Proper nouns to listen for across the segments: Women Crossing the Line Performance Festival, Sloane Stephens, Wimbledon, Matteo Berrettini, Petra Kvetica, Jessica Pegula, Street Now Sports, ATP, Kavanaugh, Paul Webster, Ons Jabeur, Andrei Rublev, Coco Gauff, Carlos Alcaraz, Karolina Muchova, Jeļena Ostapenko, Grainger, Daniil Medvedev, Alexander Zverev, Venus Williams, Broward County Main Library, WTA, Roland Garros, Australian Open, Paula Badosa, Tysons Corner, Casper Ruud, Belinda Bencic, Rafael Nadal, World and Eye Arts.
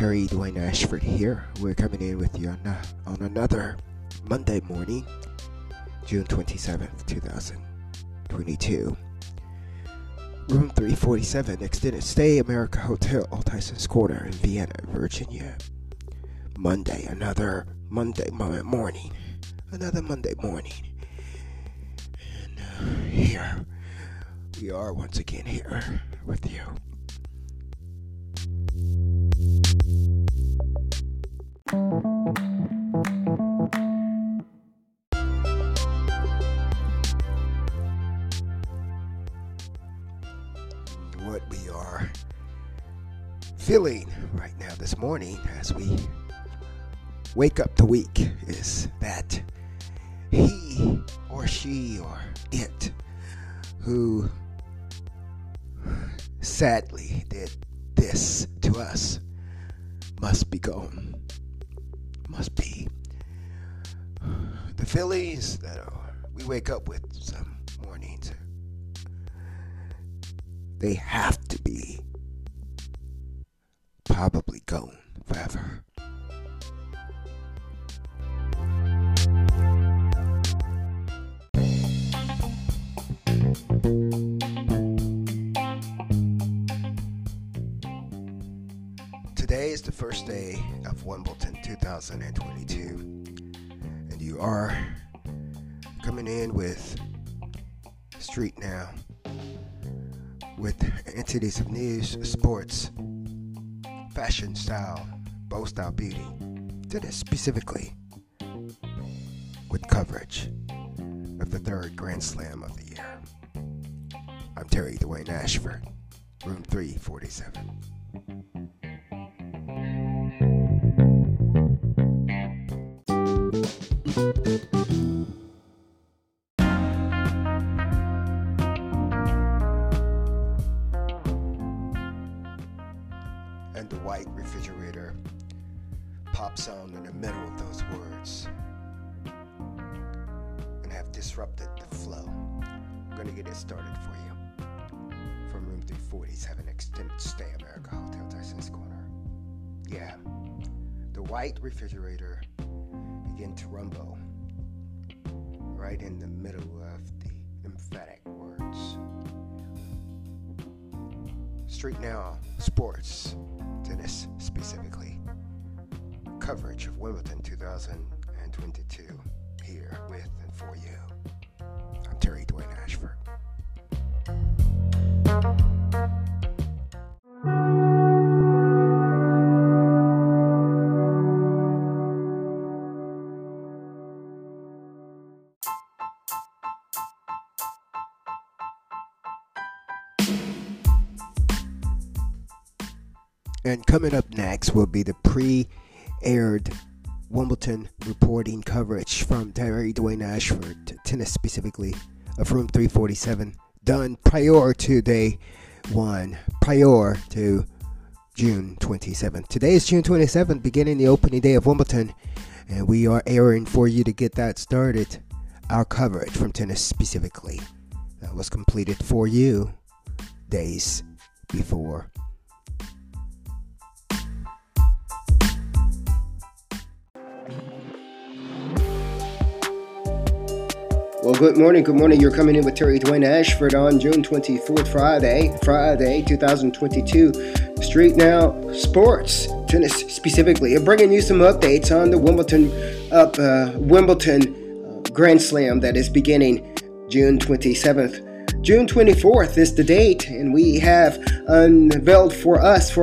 Terry Dwayne Ashford here. We're coming in with you on another Monday morning, June 27th, 2022. Room 347, Extended Stay America Hotel, Tysons Corner in Vienna, Virginia. Monday, another Monday morning. Another Monday morning. And here we are once again here with you. What we are feeling right now this morning as we wake up the week is that he or she or it who sadly did this to us must be gone. Must be. The feelings that we wake up with some mornings, they have to be probably gone forever. Today is the first day of Wimbledon 2022, and you are coming in with Street Now, with entities of news, sports, fashion, style, bow style, beauty, today specifically with coverage of the third Grand Slam of the year. I'm Terry Dwayne Ashford, room 347. Refrigerator begin to rumble right in the middle of the emphatic words. Street Now Sports, tennis specifically, coverage of Wimbledon 2022 here with and for you. I'm Terry Dwayne Ashford. And coming up next will be the pre-aired Wimbledon reporting coverage from Terry Dwayne Ashford, tennis specifically, of Room 347, done prior to day one, prior to June 27th. Today is June 27th, beginning the opening day of Wimbledon, and we are airing for you to get that started, our coverage from tennis specifically. That was completed for you days before. Well, good morning. You're coming in with Terry Dwayne Ashford on June 24th, Friday, 2022. Street Now Sports, tennis specifically. I'm bringing you some updates on the Wimbledon Grand Slam that is beginning June 27th. June 24th is the date, and we have unveiled for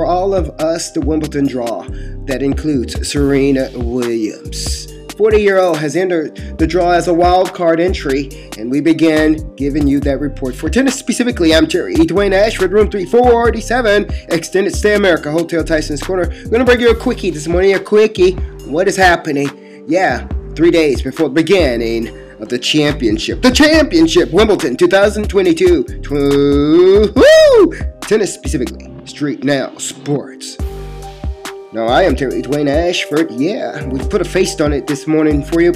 all of us, the Wimbledon draw that includes Serena Williams. 40-year-old has entered the draw as a wild card entry, and we begin giving you that report. For tennis specifically, I'm Terry Dwayne Ashford, room 347, Extended Stay America, Hotel Tysons Corner. We're going to bring you a quickie this morning. What is happening? 3 days before the beginning of the championship. The championship, Wimbledon 2022. Woo! Tennis specifically, Street Now Sports. No, I am Terry Dwayne Ashford. We put a face on it this morning for you.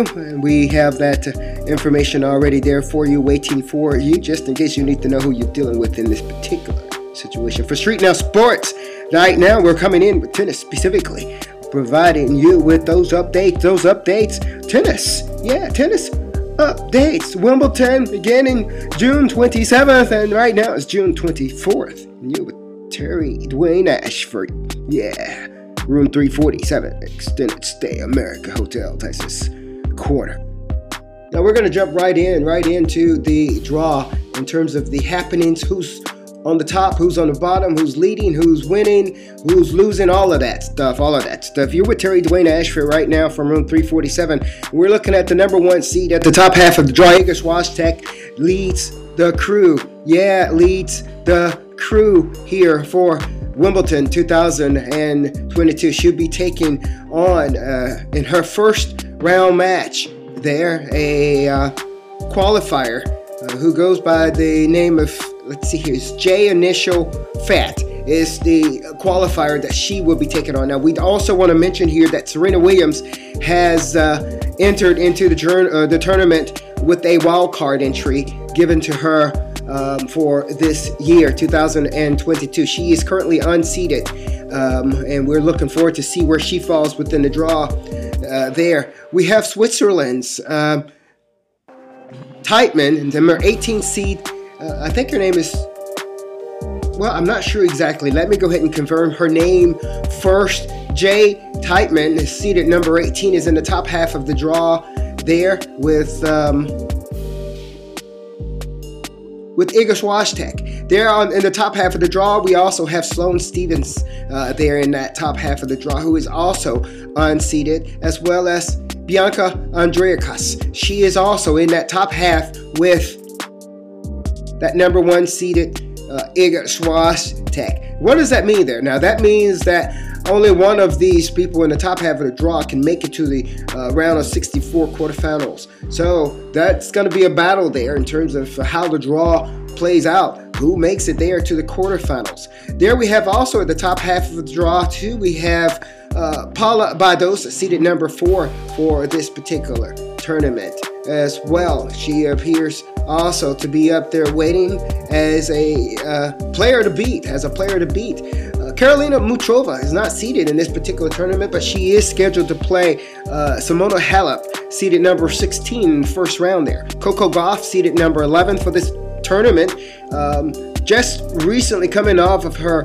And we have that information already there for you, waiting for you, just in case you need to know who you're dealing with in this particular situation. For Street Now Sports, right now we're coming in with tennis specifically, providing you with those updates. Tennis updates. Wimbledon beginning June 27th, and right now it's June 24th. And you with Terry Dwayne Ashford. Yeah. Room 347, Extended Stay America Hotel, Tysons Corner. Now we're going to jump right into the draw in terms of the happenings, who's on the top, who's on the bottom, who's leading, who's winning, who's losing, all of that stuff. You're with Terry Dwayne Ashford right now from room 347. We're looking at the number one seed at the top half of the draw. Iga Swiatek leads the crew here for Wimbledon 2022. She'll be taking on in her first round match there a qualifier who goes by the name of, let's see here, it's J initial Fat is the qualifier that she will be taking on. Now we also want to mention here that Serena Williams has entered into the tournament with a wild card entry given to her for this year 2022. She is currently unseeded, and we're looking forward to see where she falls within the draw. There we have Switzerland's Teitmann, number 18 seed. I think her name is, well, I'm not sure exactly, let me go ahead and confirm her name first. J Teitmann is seeded number 18, is in the top half of the draw there with Iga Swiatek. There in the top half of the draw, we also have Sloane Stephens there in that top half of the draw, who is also unseeded, as well as Bianca Andreescu. She is also in that top half with that number one seeded Iga Swiatek. What does that mean there? Now that means that only one of these people in the top half of the draw can make it to the round of 64 quarterfinals. So that's going to be a battle there in terms of how the draw plays out, who makes it there to the quarterfinals. There we have also at the top half of the draw too, we have Paula Badosa, seeded number 4 for this particular tournament as well. She appears also to be up there waiting as a player to beat, Karolina Muchova is not seeded in this particular tournament, but she is scheduled to play Simona Halep, seeded number 16 in the first round there. Coco Gauff, seeded number 11 for this tournament, just recently coming off of her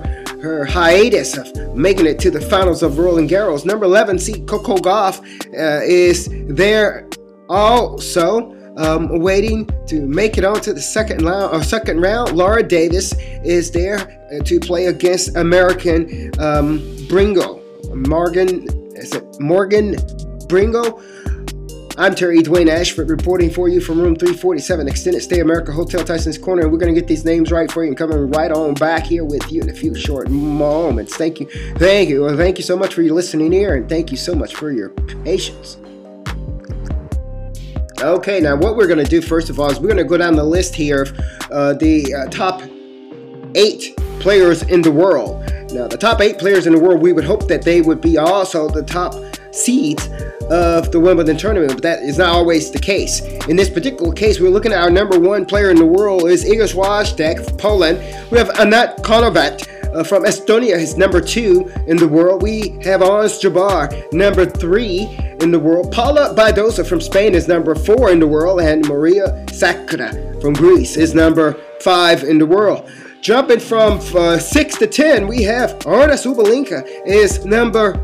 hiatus of making it to the finals of Roland Garros. Number 11 seed Coco Gauff is there also, waiting to make it on to the second round. Laura Davis is there to play against American Morgan Bringo. I'm Terry Dwayne Ashford reporting for you from room 347, Extended Stay America Hotel, Tysons Corner, and we're going to get these names right for you and coming right on back here with you in a few short moments. Thank you. Well, thank you so much for your listening ear, and thank you so much for your patience. Okay, now what we're going to do first of all is we're going to go down the list here of the top 8 players in the world. Now, the top 8 players in the world, we would hope that they would be also the top seeds of the Wimbledon tournament, but that is not always the case. In this particular case, we're looking at our number 1 player in the world is Iga Swiatek of Poland. We have Anett Kontaveit from Estonia, is number 2 in the world. We have Ons Jabeur, number 3 in the world. Paula Badosa from Spain is number 4 in the world, and Maria Sakkari from Greece is number 5 in the world. Jumping from 6 to 10, we have Aryna Sabalenka is number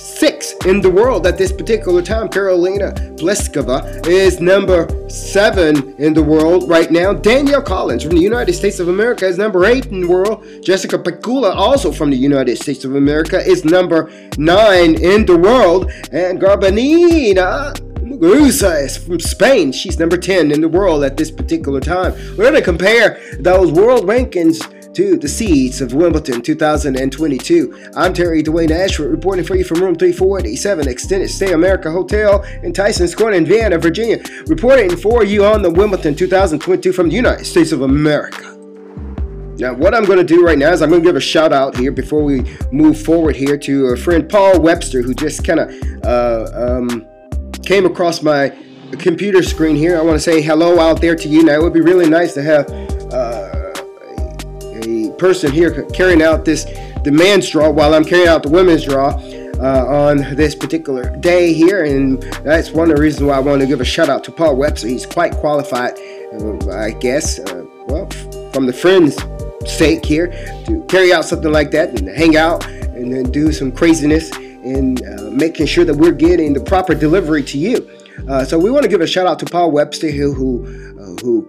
6 in the world at this particular time. Karolína Plíšková is number 7 in the world right now. Danielle Collins from the United States of America is number 8 in the world. Jessica Pegula, also from the United States of America, is number 9 in the world. And Garbanina Muguruza is from Spain. She's number 10 in the world at this particular time. We're going to compare those world rankings to the seeds of Wimbledon 2022. I'm Terry Dwayne Ashford reporting for you from room 347, Extended Stay America Hotel in Tysons Corner in Vienna, Virginia, reporting for you on the Wimbledon 2022 from the United States of America. Now, what I'm going to do right now is I'm going to give a shout out here before we move forward here to a friend, Paul Webster, who just kind of came across my computer screen here. I want to say hello out there to you. Now, it would be really nice to have person here carrying out the men's draw while I'm carrying out the women's draw on this particular day here. And that's one of the reasons why I want to give a shout out to Paul Webster. He's quite qualified, I guess, well, from the friend's sake here, to carry out something like that and hang out and then do some craziness and making sure that we're getting the proper delivery to you. So we want to give a shout out to Paul Webster here, who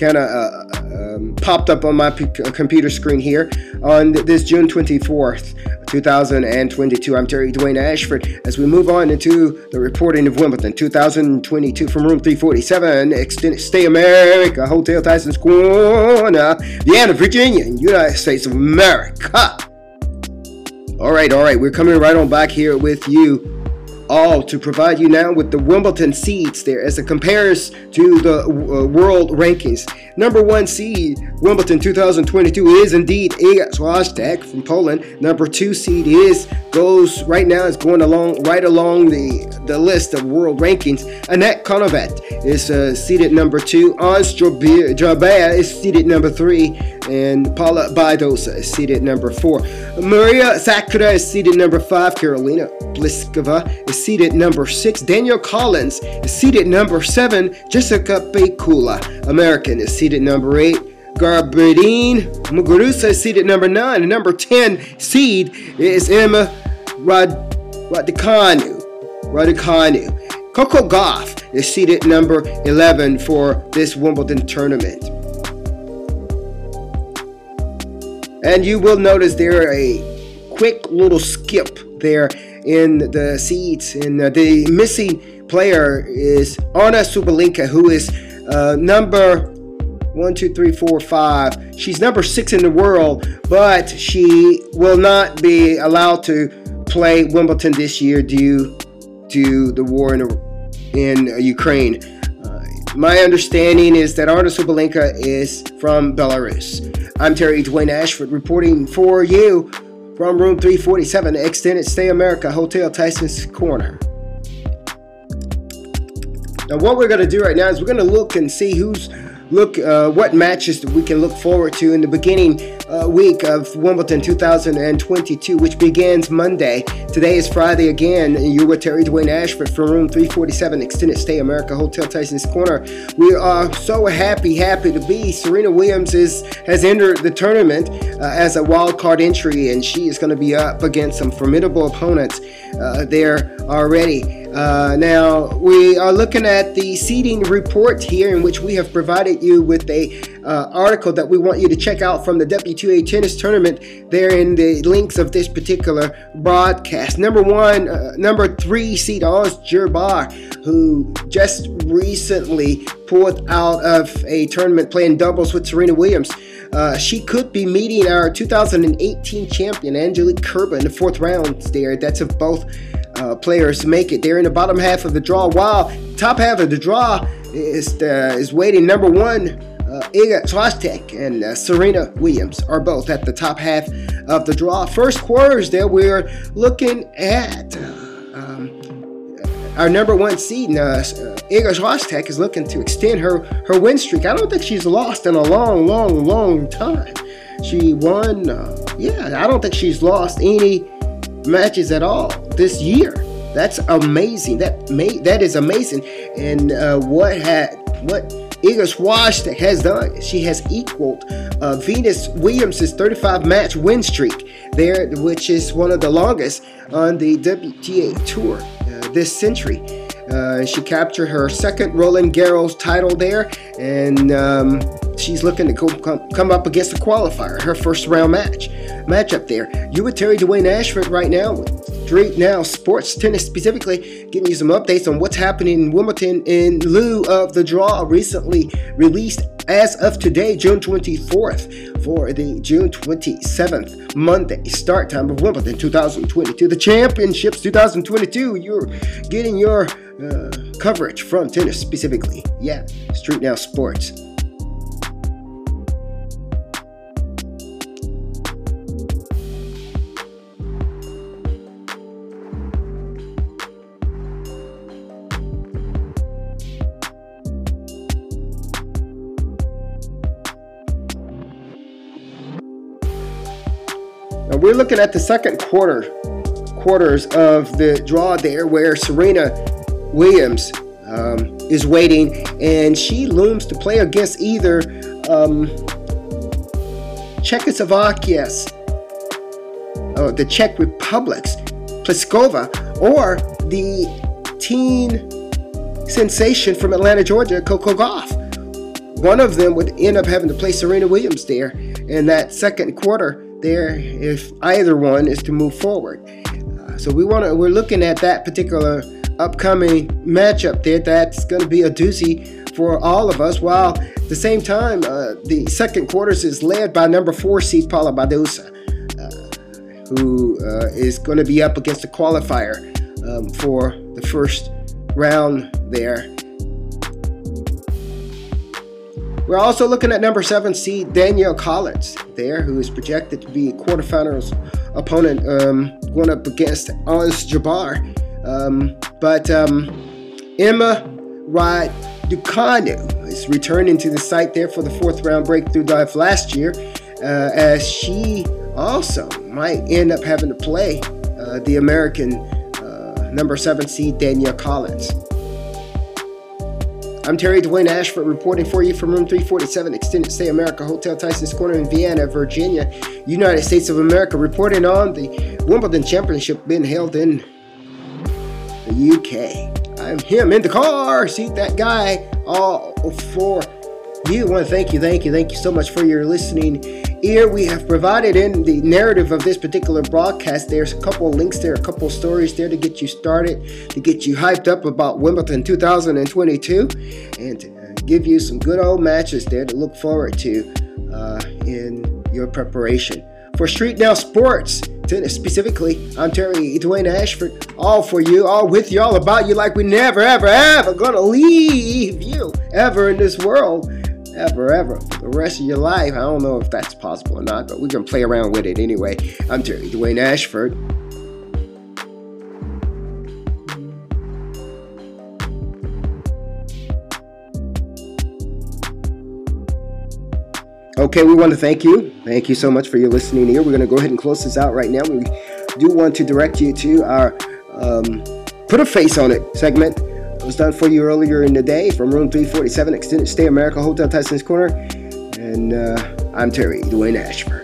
kind of popped up on my computer screen here on this June 24th, 2022. I'm Terry Dwayne Ashford as we move on into the reporting of Wimbledon 2022 from room 347, Extended Stay America, Hotel Tysons Corner, Vienna, Virginia, United States of America. All right, we're coming right on back here with you all to provide you now with the Wimbledon seeds there as it compares to the world rankings. Number one seed Wimbledon 2022 is indeed Iga Swiatek from Poland. Number two seed is going right along the list of world rankings. Anett Kontaveit is seated number two. Ons Jabeur is seated number three, and Paula Badosa is seated number four. Maria Sakkari is seated number five. Karolína Plíšková is seated number six. Danielle Collins is seated number seven. Jessica Pegula, American, is seated number eight. Garbanina Muguruza is seated number nine. And number 10 seed is Emma Raducanu. Coco Gauff is seated number 11 for this Wimbledon tournament. And you will notice there a quick little skip there in the seeds, and the missing player is Aryna Sabalenka, who is number 1, 2, 3, 4, 5. She's number 6 in the world, but she will not be allowed to play Wimbledon this year due to the war in Ukraine. My understanding is that Aryna Sabalenka is from Belarus. I'm Terry Dwayne Ashford reporting for you from room 347, Extended Stay America, Hotel Tysons Corner. Now what we're going to do right now is we're going to look and see what matches that we can look forward to in the beginning week of Wimbledon 2022, which begins Monday. Today is Friday again, and you're with Terry Dwayne Ashford from room 347, Extended Stay America, Hotel Tysons Corner. We are so happy to be. Serena Williams has entered the tournament as a wild card entry, and she is going to be up against some formidable opponents there already. Now we are looking at the seeding report here, in which we have provided you with a article that we want you to check out from the WTA tennis tournament there in the links of this particular broadcast. Number three seed Ons Jabeur, who just recently pulled out of a tournament playing doubles with Serena Williams. She could be meeting our 2018 champion Angelique Kerber in the fourth round there. That's of both players make it. They're in the bottom half of the draw, while top half of the draw is waiting. Number one, Iga Swiatek and Serena Williams are both at the top half of the draw. First quarters there, we're looking at our number one seed, Iga Swiatek, is looking to extend her win streak. I don't think she's lost in a long time. She won, I don't think she's lost any matches at all this year. That's amazing. That is amazing. And what Iga Swiatek has done, she has equaled Venus Williams' 35-match win streak there, which is one of the longest on the WTA tour this century. She captured her second Roland Garros title there, and she's looking to come up against a qualifier, her first round matchup there. You with Terry Dwayne Ashford right now with Street Now Sports, tennis specifically, giving you some updates on what's happening in Wimbledon in lieu of the draw recently released as of today, June 24th, for the June 27th Monday start time of Wimbledon 2022. The championships 2022, you're getting your coverage from tennis specifically. Yeah, Street Now Sports. And we're looking at the second quarters of the draw there, where Serena Williams is waiting, and she looms to play against either the Czech Republic's Plíšková, or the teen sensation from Atlanta, Georgia, Coco Gauff. One of them would end up having to play Serena Williams there in that second quarter there, if either one is to move forward. So we're looking at that particular upcoming matchup there. That's going to be a doozy for all of us, while at the same time the second quarters is led by number 4 seed Paula Badosa, who is going to be up against the qualifier for the first round there. We're also looking at number 7 seed Danielle Collins there, who is projected to be a quarterfinals opponent going up against Ons Jabeur. But Emma Raducanu is returning to the site there for the fourth round breakthrough dive last year, as she also might end up having to play the American number 7 seed Danielle Collins. I'm Terry Dwayne Ashford reporting for you from room 347, Extended Stay America Hotel, Tysons Corner in Vienna, Virginia, United States of America, reporting on the Wimbledon Championship being held in the UK. I'm him in the car, see that guy, all for you. I want to thank you so much for your listening ear. We have provided in the narrative of this particular broadcast, there's a couple of links there, a couple of stories there to get you started, to get you hyped up about Wimbledon 2022, and to give you some good old matches there to look forward to in your preparation. For Street Now Sports, tennis specifically, I'm Terry Dwayne Ashford, all for you, all with you, all about you, like we never, ever, ever gonna leave you ever in this world. Ever for the rest of your life. I don't know if that's possible or not, but we're gonna play around with it anyway. I'm Terry Dwayne Ashford. Okay, we want to thank you. Thank you so much for your listening ear. We're gonna go ahead and close this out right now. We do want to direct you to our Put a Face on It segment. It was done for you earlier in the day from room 347, Extended Stay America Hotel, Tysons Corner, and I'm Terry Dwayne Ashford.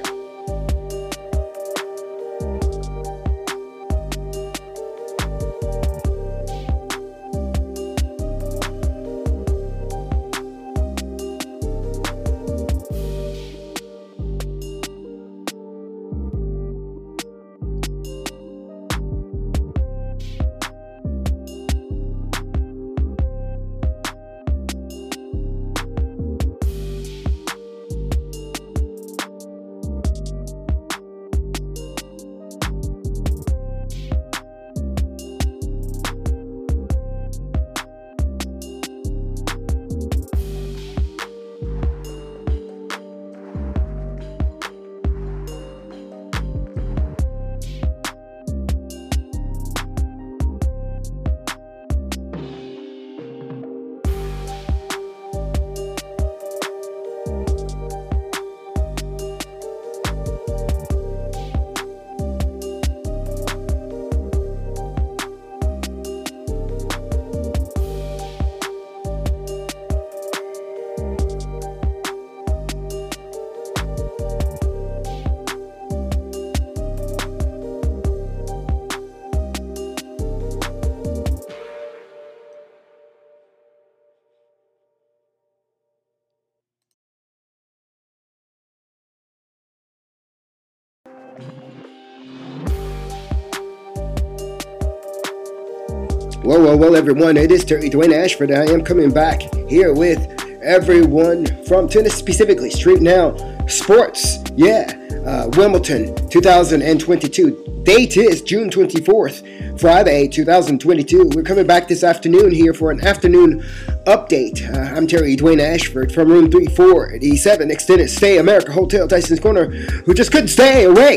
Well, everyone, it is Terry Dwayne Ashford. I am coming back here with everyone from tennis, specifically Street Now Sports. Wimbledon 2022. Date is June 24th, Friday, 2022. We're coming back this afternoon here for an afternoon update. I'm Terry Dwayne Ashford from room 347, Extended Stay America Hotel, Tysons Corner, who just couldn't stay away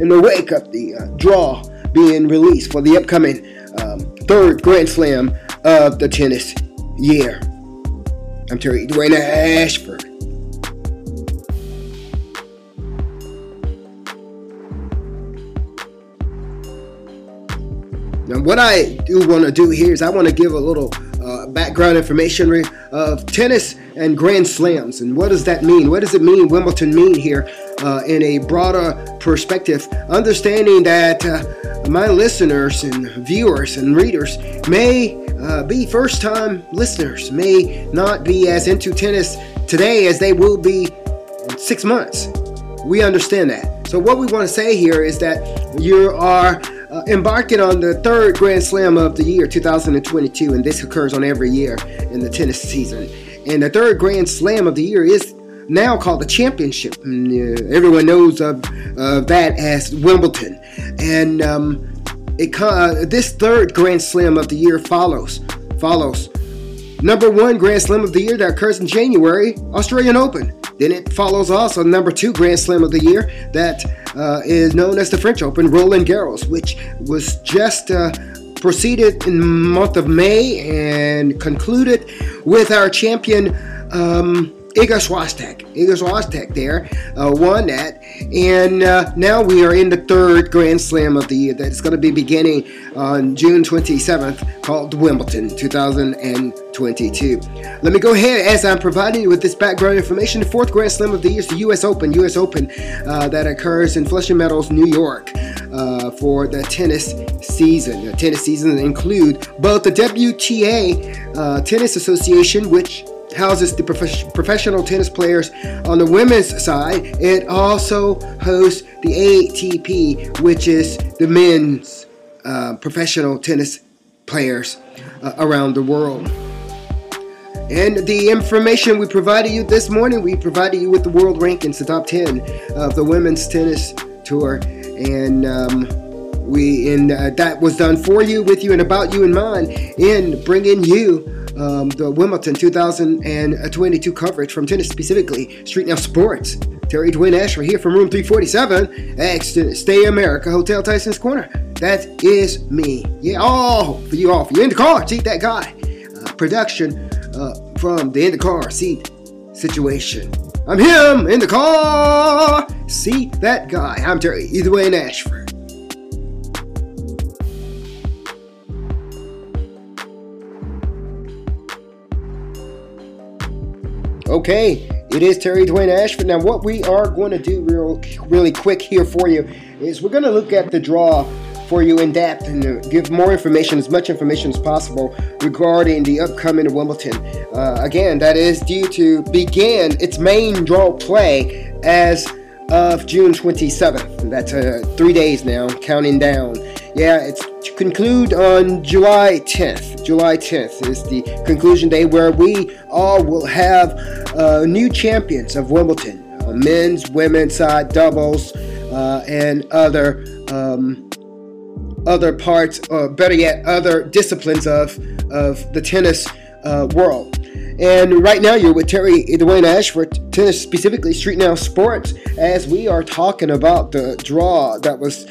in the wake of the draw being released for the upcoming third Grand Slam of the tennis year. I'm Terry Dwayne Ashford. And what I do want to do here is I want to give a little background information of tennis and Grand Slams. And what does that mean? What does it mean, Wimbledon mean here in a broader perspective? Understanding that my listeners and viewers and readers may be first-time listeners, may not be as into tennis today as they will be in 6 months. We understand that. So what we want to say here is that you are embarking on the third Grand Slam of the year 2022, and this occurs on every year in the tennis season. And the third Grand Slam of the year is now called the Championship. And, everyone knows of that as Wimbledon. And this third Grand Slam of the year follows number one Grand Slam of the year that occurs in January, Australian Open. Then it follows also number two Grand Slam of the year that is known as the French Open, Roland Garros, which was just proceeded in the month of May and concluded with our champion Iga Swiatek. Iga Swiatek there won that, and now we are in the third Grand Slam of the year that's going to be beginning on June 27th, called Wimbledon 2022. Let me go ahead as I'm providing you with this background information. The fourth Grand Slam of the year is the U.S. Open that occurs in Flushing Meadows, New York, for the tennis season. The tennis season include both the WTA Tennis Association, which houses the professional tennis players on the women's side. It also hosts the ATP, which is the men's professional tennis players around the world. And the information we provided you this morning, we provided you with the world rankings, the top 10 of the women's tennis tour. And that was done for you, with you, and about you in mind, in bringing you the Wimbledon 2022 coverage from tennis, specifically Street Now Sports. Terry Dwayne Ashford here from Room 347 at Extended Stay America Hotel, Tysons Corner. That is me. Yeah, all for you in the car seat, that guy. Production from the in the car seat situation. I'm him in the car seat, that guy. I'm Terry Dwayne Ashford. Okay, it is Terry Dwayne Ashford. Now, what we are going to do really quick here for you is we're going to look at the draw for you in depth and give more information, as much information as possible, regarding the upcoming Wimbledon. Again, that is due to begin its main draw play as of June 27th. That's 3 days now, counting down. Yeah, it's to conclude on July 10th. July 10th is the conclusion day where we all will have new champions of Wimbledon. Men's, women's side, doubles, and other parts, or better yet, other disciplines of the tennis world. And right now you're with Terry Dwayne Ashford, tennis, specifically Street Now Sports, as we are talking about the draw that was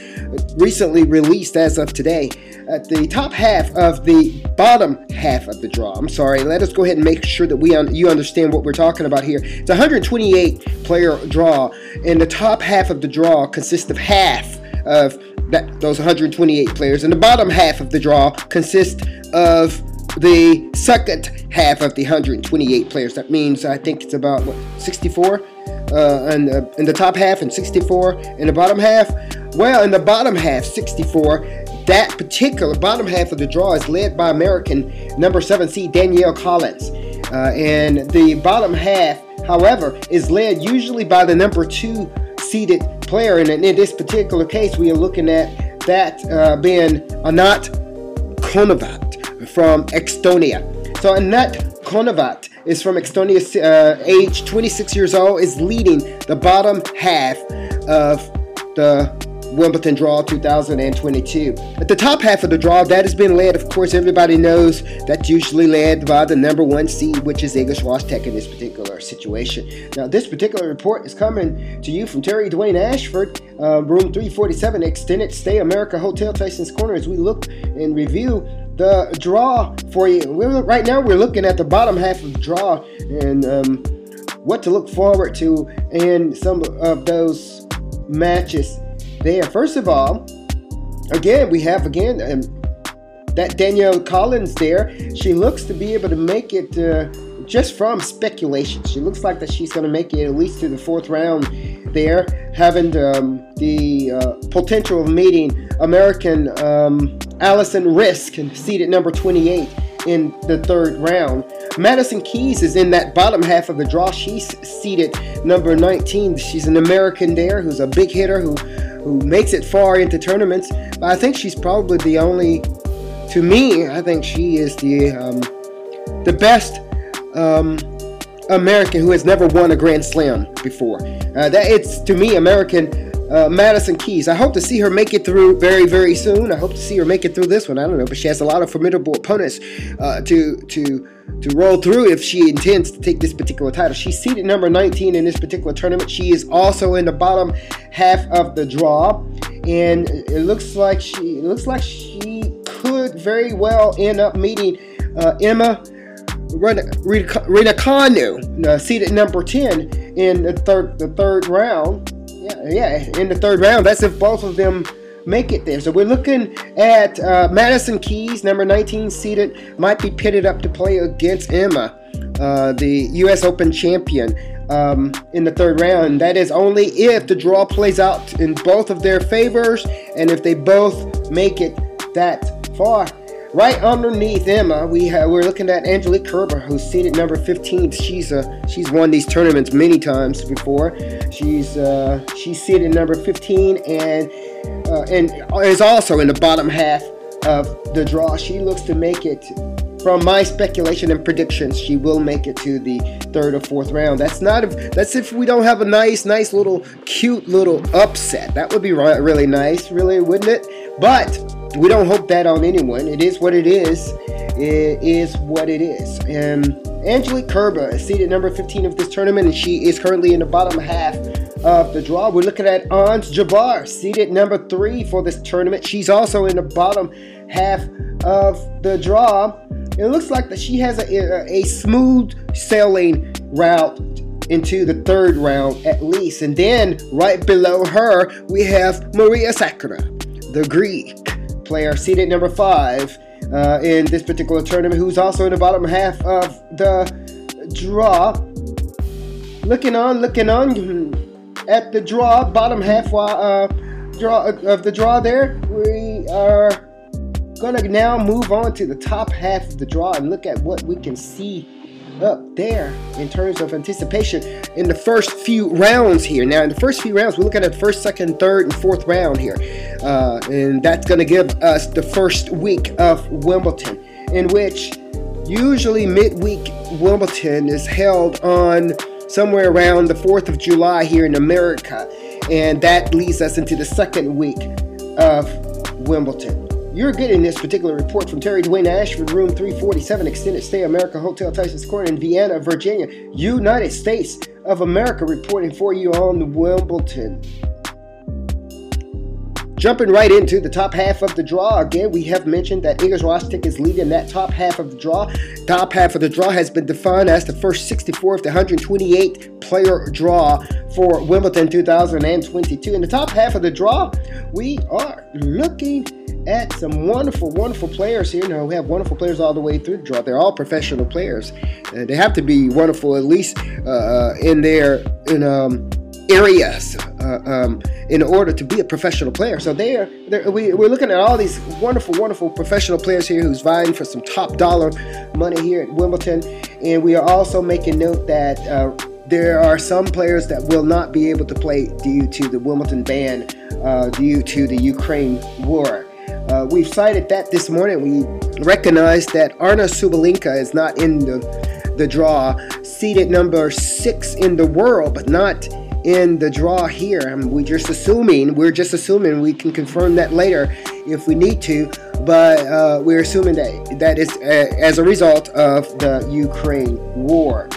recently released as of today. At the top half of the bottom half of the draw, let us go ahead and make sure that you understand what we're talking about here. It's a 128-player draw, and the top half of the draw consists of half of those 128 players, and the bottom half of the draw consists of the second half of the 128 players. That means I think it's about 64 in the top half, and 64 in the bottom half. Well, in the bottom half, 64, that particular bottom half of the draw is led by American number 7 seed Danielle Collins, and the bottom half, however, is led usually by the number 2 seeded player, and in this particular case we are looking at that being Anett Kontaveit from Estonia. So Anett Kontaveit is from Estonia, age 26 years old, is leading the bottom half of the Wimbledon draw 2022. At the top half of the draw, that has been led, of course, everybody knows, that's usually led by the number 1 seed, which is Iga Swiatek in this particular situation. Now, this particular report is coming to you from Terry Dwayne Ashford, room 347, Extended Stay America Hotel, Tysons Corner, as we look and review the draw for you. Right now we're looking at the bottom half of the draw and what to look forward to in some of those matches there. First of all, again, we have that Danielle Collins there, she looks to be able to make it, just from speculation. She looks like that she's going to make it at least to the fourth round there, having the potential of meeting American Allison Risk, seeded number 28 in the third round. Madison Keys is in that bottom half of the draw. She's seeded number 19. She's an American there who's a big hitter who makes it far into tournaments. But I think she's probably the only, to me, I think she is the best American who has never won a Grand Slam before. That it's, to me, American Madison Keys. I hope to see her make it through very, very soon. I hope to see her make it through this one. I don't know, but she has a lot of formidable opponents to roll through if she intends to take this particular title. She's seeded number 19 in this particular tournament. She is also in the bottom half of the draw, and it looks like she could very well end up meeting Emma Raducanu, seeded number 10 in the third round. Yeah, in the third round. That's if both of them make it there. So we're looking at Madison Keys, number 19 seeded, might be pitted up to play against Emma, the U.S. Open champion, in the third round. That is only if the draw plays out in both of their favors and if they both make it that far. Right underneath Emma, we're looking at Angelique Kerber, who's seeded number 15. She's won these tournaments many times before. She's seeded number 15 and is also in the bottom half of the draw. She looks to make it. From my speculation and predictions, she will make it to the third or fourth round. That's if we don't have a nice little cute little upset. That would be really nice, really, wouldn't it? But we don't hope that on anyone. It is what it is. It is what it is. And Angelique Kerber is seeded number 15 of this tournament, and she is currently in the bottom half of the draw. We're looking at Ons Jabeur, seeded number 3 for this tournament. She's also in the bottom half of the draw. It looks like that she has a smooth sailing route into the third round at least. And then right below her, we have Maria Sakkari, the Greek player, seeded number 5 in this particular tournament, who's also in the bottom half of the draw. Looking on at the draw, bottom half of the draw there, we are gonna now move on to the top half of the draw and look at what we can see up there in terms of anticipation in the first few rounds here. Now in the first few rounds, we're looking at the first, second, third, and fourth round here, and that's gonna give us the first week of Wimbledon, in which usually midweek Wimbledon is held on somewhere around the 4th of July here in America, and that leads us into the second week of Wimbledon. You're getting this particular report from Terry Dwayne Ashford, room 347, Extended Stay America Hotel, Tysons Corner in Vienna, Virginia, United States of America, reporting for you on Wimbledon. Jumping right into the top half of the draw. Again, we have mentioned that Iga Swiatek is leading that top half of the draw. Top half of the draw has been defined as the first 64 of the 128 player draw for Wimbledon 2022. In the top half of the draw, we are looking at some wonderful players here. Now, we have wonderful players all the way through the draw. They're all professional players. They have to be wonderful, at least in areas in order to be a professional player. So we're looking at all these wonderful professional players here who's vying for some top dollar money here at Wimbledon. And we are also making note that there are some players that will not be able to play due to the Wimbledon ban, due to the Ukraine war. We've cited that this morning. We recognize that Aryna Sabalenka is not in the draw, seeded number 6 in the world, but not in the draw here. I mean, we're just assuming, we can confirm that later if we need to, but we're assuming that is as a result of the Ukraine war.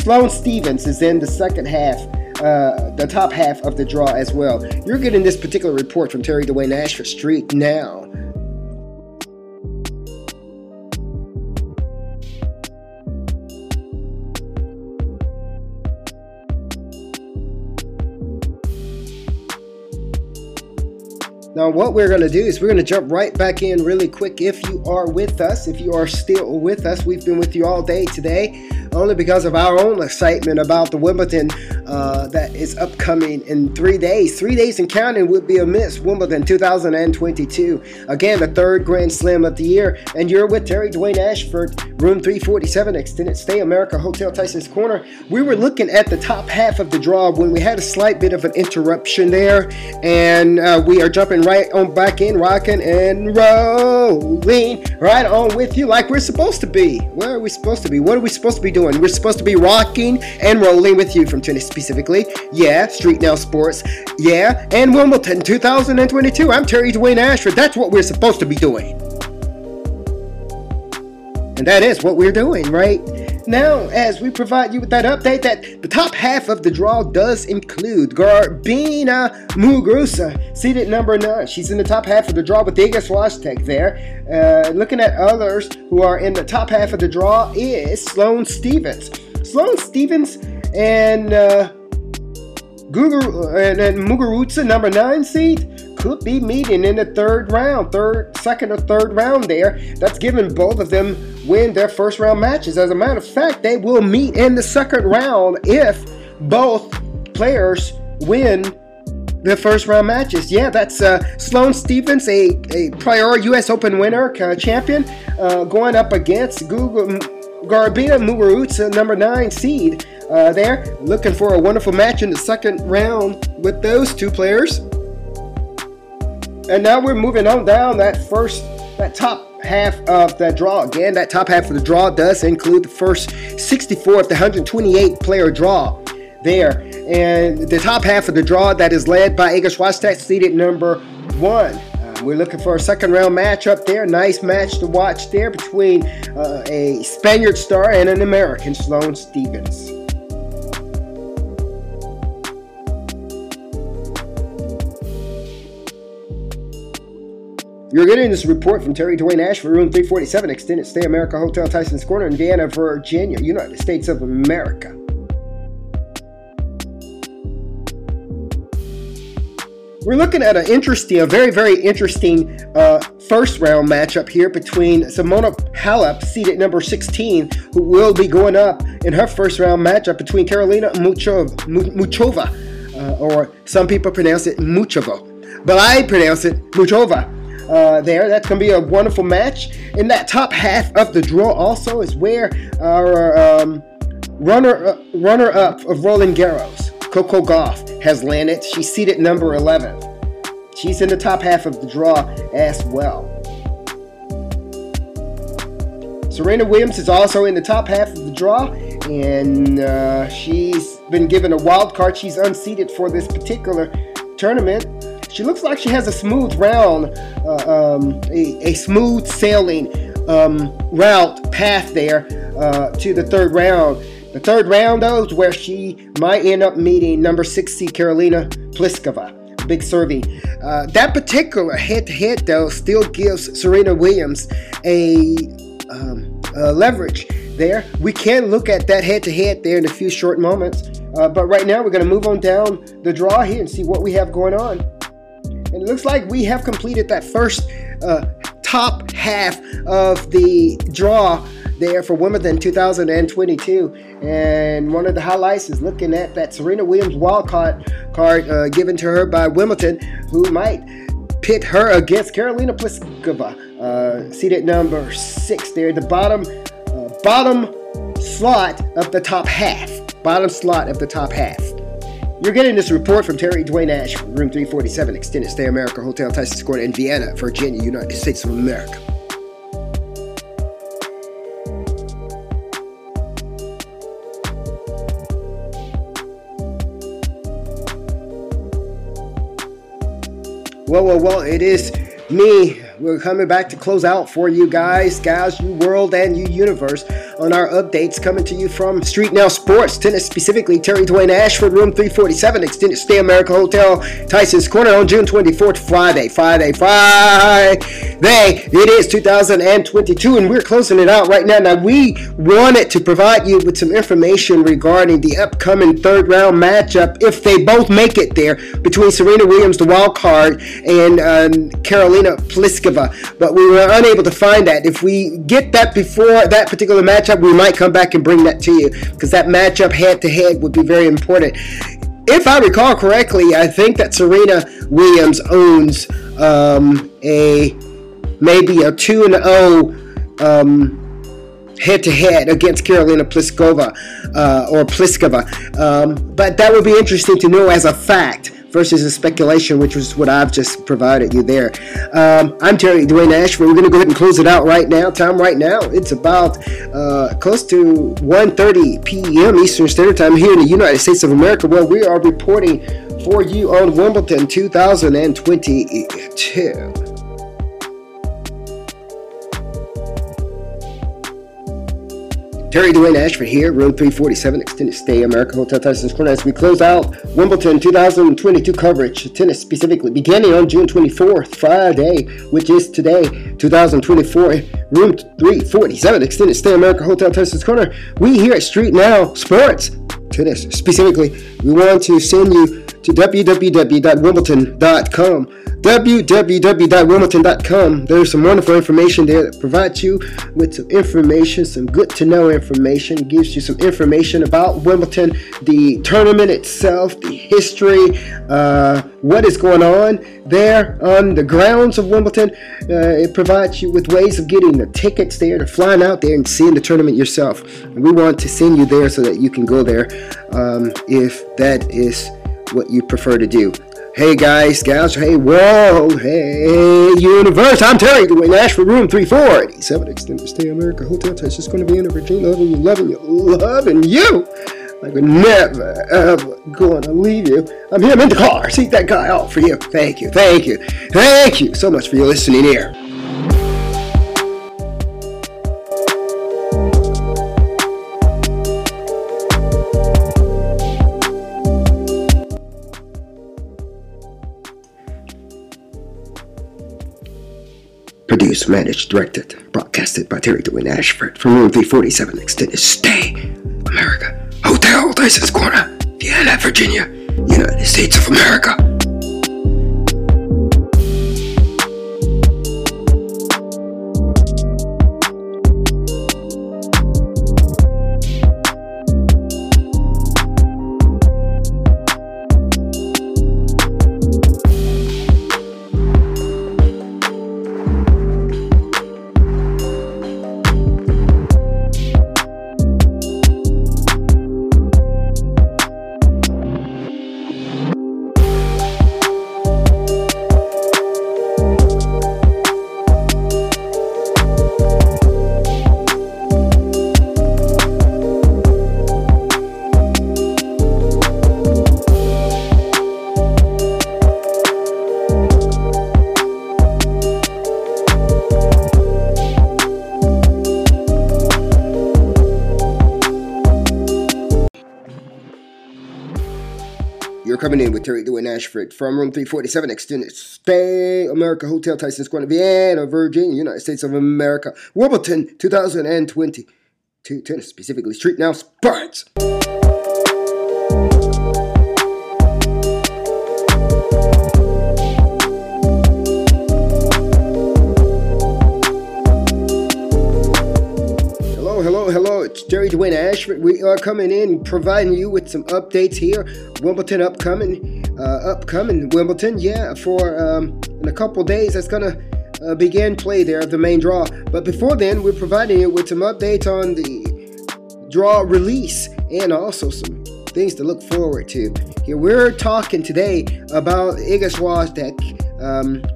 Sloane Stephens is in the second half, the top half of the draw as well. You're getting this particular report from Terry Dwayne Ashford, Street Now. Now what we're going to do is we're going to jump right back in really quick. If you are with us, if you are still with us, we've been with you all day today only because of our own excitement about the Wimbledon that is upcoming in 3 days. 3 days and counting will be amidst Wimbledon 2022. Again, the third Grand Slam of the year, and you're with Terry Dwayne Ashford, room 347, Extended Stay America Hotel, Tysons Corner. We were looking at the top half of the draw when we had a slight bit of an interruption there, and we are jumping right on back in, rocking and rolling right on with you like we're supposed to be. Where are we supposed to be? What are we supposed to be doing? We're supposed to be rocking and rolling with you from Tennessee specifically. Yeah, Street Now Sports. Yeah, and Wimbledon 2022. I'm Terry Dwayne Ashford. That's what we're supposed to be doing. And that is what we're doing right now as we provide you with that update that the top half of the draw does include Garbanina Muguruza, seeded number 9. She's in the top half of the draw with Iga Swiatek there. Looking at others who are in the top half of the draw is Sloane Stephens. Sloane Stephens and Muguruza, number 9 seed, could be meeting in the second or third round there. That's given both of them win their first round matches. As a matter of fact, they will meet in the second round if both players win the first round matches. Yeah, that's Sloane Stephens, a prior U.S. Open winner, champion, going up against Garbanina Muguruza, number 9 seed there. Looking for a wonderful match in the second round with those two players. And now we're moving on down that top half of the draw. Again, that top half of the draw does include the first 64 of the 128 player draw there. And the top half of the draw that is led by Iga Swiatek, seeded number 1. We're looking for a second round matchup there. Nice match to watch there between a Spaniard star and an American, Sloane Stephens. You're getting this report from Terry Dwayne Ashford, room 347, Extended Stay America Hotel, Tysons Corner in Vienna, Virginia, United States of America. We're looking at a very, very interesting first round matchup here between Simona Halep, seeded number 16, who will be going up in her first round matchup between Karolina Muchova, or some people pronounce it Muchova, but I pronounce it Muchova. There, that's going to be a wonderful match. In that top half of the draw also is where our runner-up of Roland Garros, Coco Gauff, has landed. She's seeded number 11. She's in the top half of the draw as well. Serena Williams is also in the top half of the draw, and she's been given a wild card. She's unseeded for this particular tournament. She looks like she has a smooth round, a smooth sailing route path there to the third round. The third round, though, is where she might end up meeting number 6 seed Karolína Plíšková. Big survey. That particular head-to-head, though, still gives Serena Williams a leverage there. We can look at that head-to-head there in a few short moments. But right now, we're going to move on down the draw here and see what we have going on. And it looks like we have completed that first top half of the draw there for Wimbledon 2022. And one of the highlights is looking at that Serena Williams wild card given to her by Wimbledon, who might pit her against Karolína Plíšková, seated number 6 there, the bottom slot of the top half. Bottom slot of the top half. You're getting this report from Terry Dwayne Ashford, room 347, Extended Stay America Hotel, Tysons Corner in Vienna, Virginia, United States of America. Well, it is me. We're coming back to close out for you guys, you world, and you universe. on our updates coming to you from Street Now Sports. Tennis specifically, Terry Dwayne Ashford, room 347, Extended Stay America Hotel, Tysons Corner on June 24th, Friday. It is 2022, and we're closing it out right now. Now, we wanted to provide you with some information regarding the upcoming third round matchup, if they both make it there, between Serena Williams, the wild card, and Karolína Plíšková, but we were unable to find that. If we get that before that particular matchup, we might come back and bring that to you, because that matchup head-to-head would be very important. If I recall correctly, I think that Serena Williams owns maybe a 2-0 head-to-head against Karolína Plíšková or Plíšková, but that would be interesting to know as a fact versus a speculation, which was what I've just provided you there. I'm Terry Dwayne Ashford. We're going to go ahead and close it out right now. Time right now, it's about close to 1:30 p.m. Eastern Standard Time here in the United States of America, where we are reporting for you on Wimbledon 2022. Terry Dwayne Ashford here, room 347, Extended Stay America Hotel, Tysons Corner, as we close out Wimbledon 2022 coverage, tennis specifically, beginning on June 24th, Friday, which is today, 2024, room 347, Extended Stay America Hotel, Tysons Corner. We here at Street Now Sports, tennis specifically, we want to send you to www.wimbledon.com. www.wimbledon.com. There's some wonderful information there that provides you with some information, some good to know information, gives you some information about Wimbledon, the tournament itself, the history, what is going on there on the grounds of Wimbledon. It provides you with ways of getting the tickets there, to flying out there and seeing the tournament yourself. And we want to send you there so that you can go there if that is what you prefer to do. Hey guys, gals, hey world, hey universe, I'm Terry Dwayne Ashford, room 347, Extended Stay America Hotel. It's just going to be in a routine, loving you, like we're never ever going to leave you. I'm here, I'm in the car, seek that guy out for you. Thank you so much for your listening here. Produced, managed, directed, broadcasted by Terry Dwayne Ashford from room 347, Extended Stay America Hotel, Tysons Corner, Vienna, Virginia, United States of America. Coming in with Terry Dwayne Ashford from room 347, Extended Stay America Hotel, Tysons Corner, Vienna, Virginia, United States of America, Wimbledon 2022, tennis specifically, Street Now Sports. Hello, it's Terry Dwayne Ashford. We are coming in, providing you with some updates here. Wimbledon upcoming Wimbledon, for in a couple days. That's going to begin play there, the main draw. But before then, we're providing you with some updates on the draw release and also some things to look forward to. Here, we're talking today about Iga Swiatek,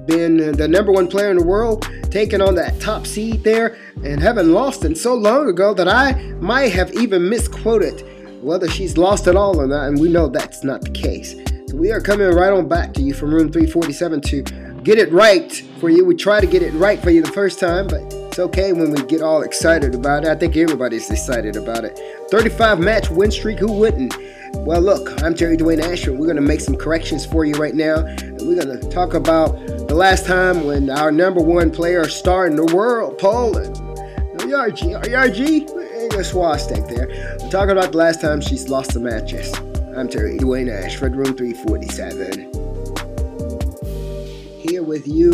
being the number one player in the world, taking on that top seed there, and having lost it so long ago that I might have even misquoted whether she's lost it all or not, and we know that's not the case. So we are coming right on back to you from room 347 to get it right for you. We try to get it right for you the first time, but It's okay when we get all excited about it. I think everybody's excited about it. 35-match win streak, who wouldn't? Well, look, I'm Terry Dwayne Ashford. We're going to make some corrections for you right now. And we're going to talk about the last time when our number one player star in the world, Poland, YRG, Iga Swiatek there. We're talking about the last time she's lost the matches. I'm Terry Dwayne Ashford, room 347. Here with you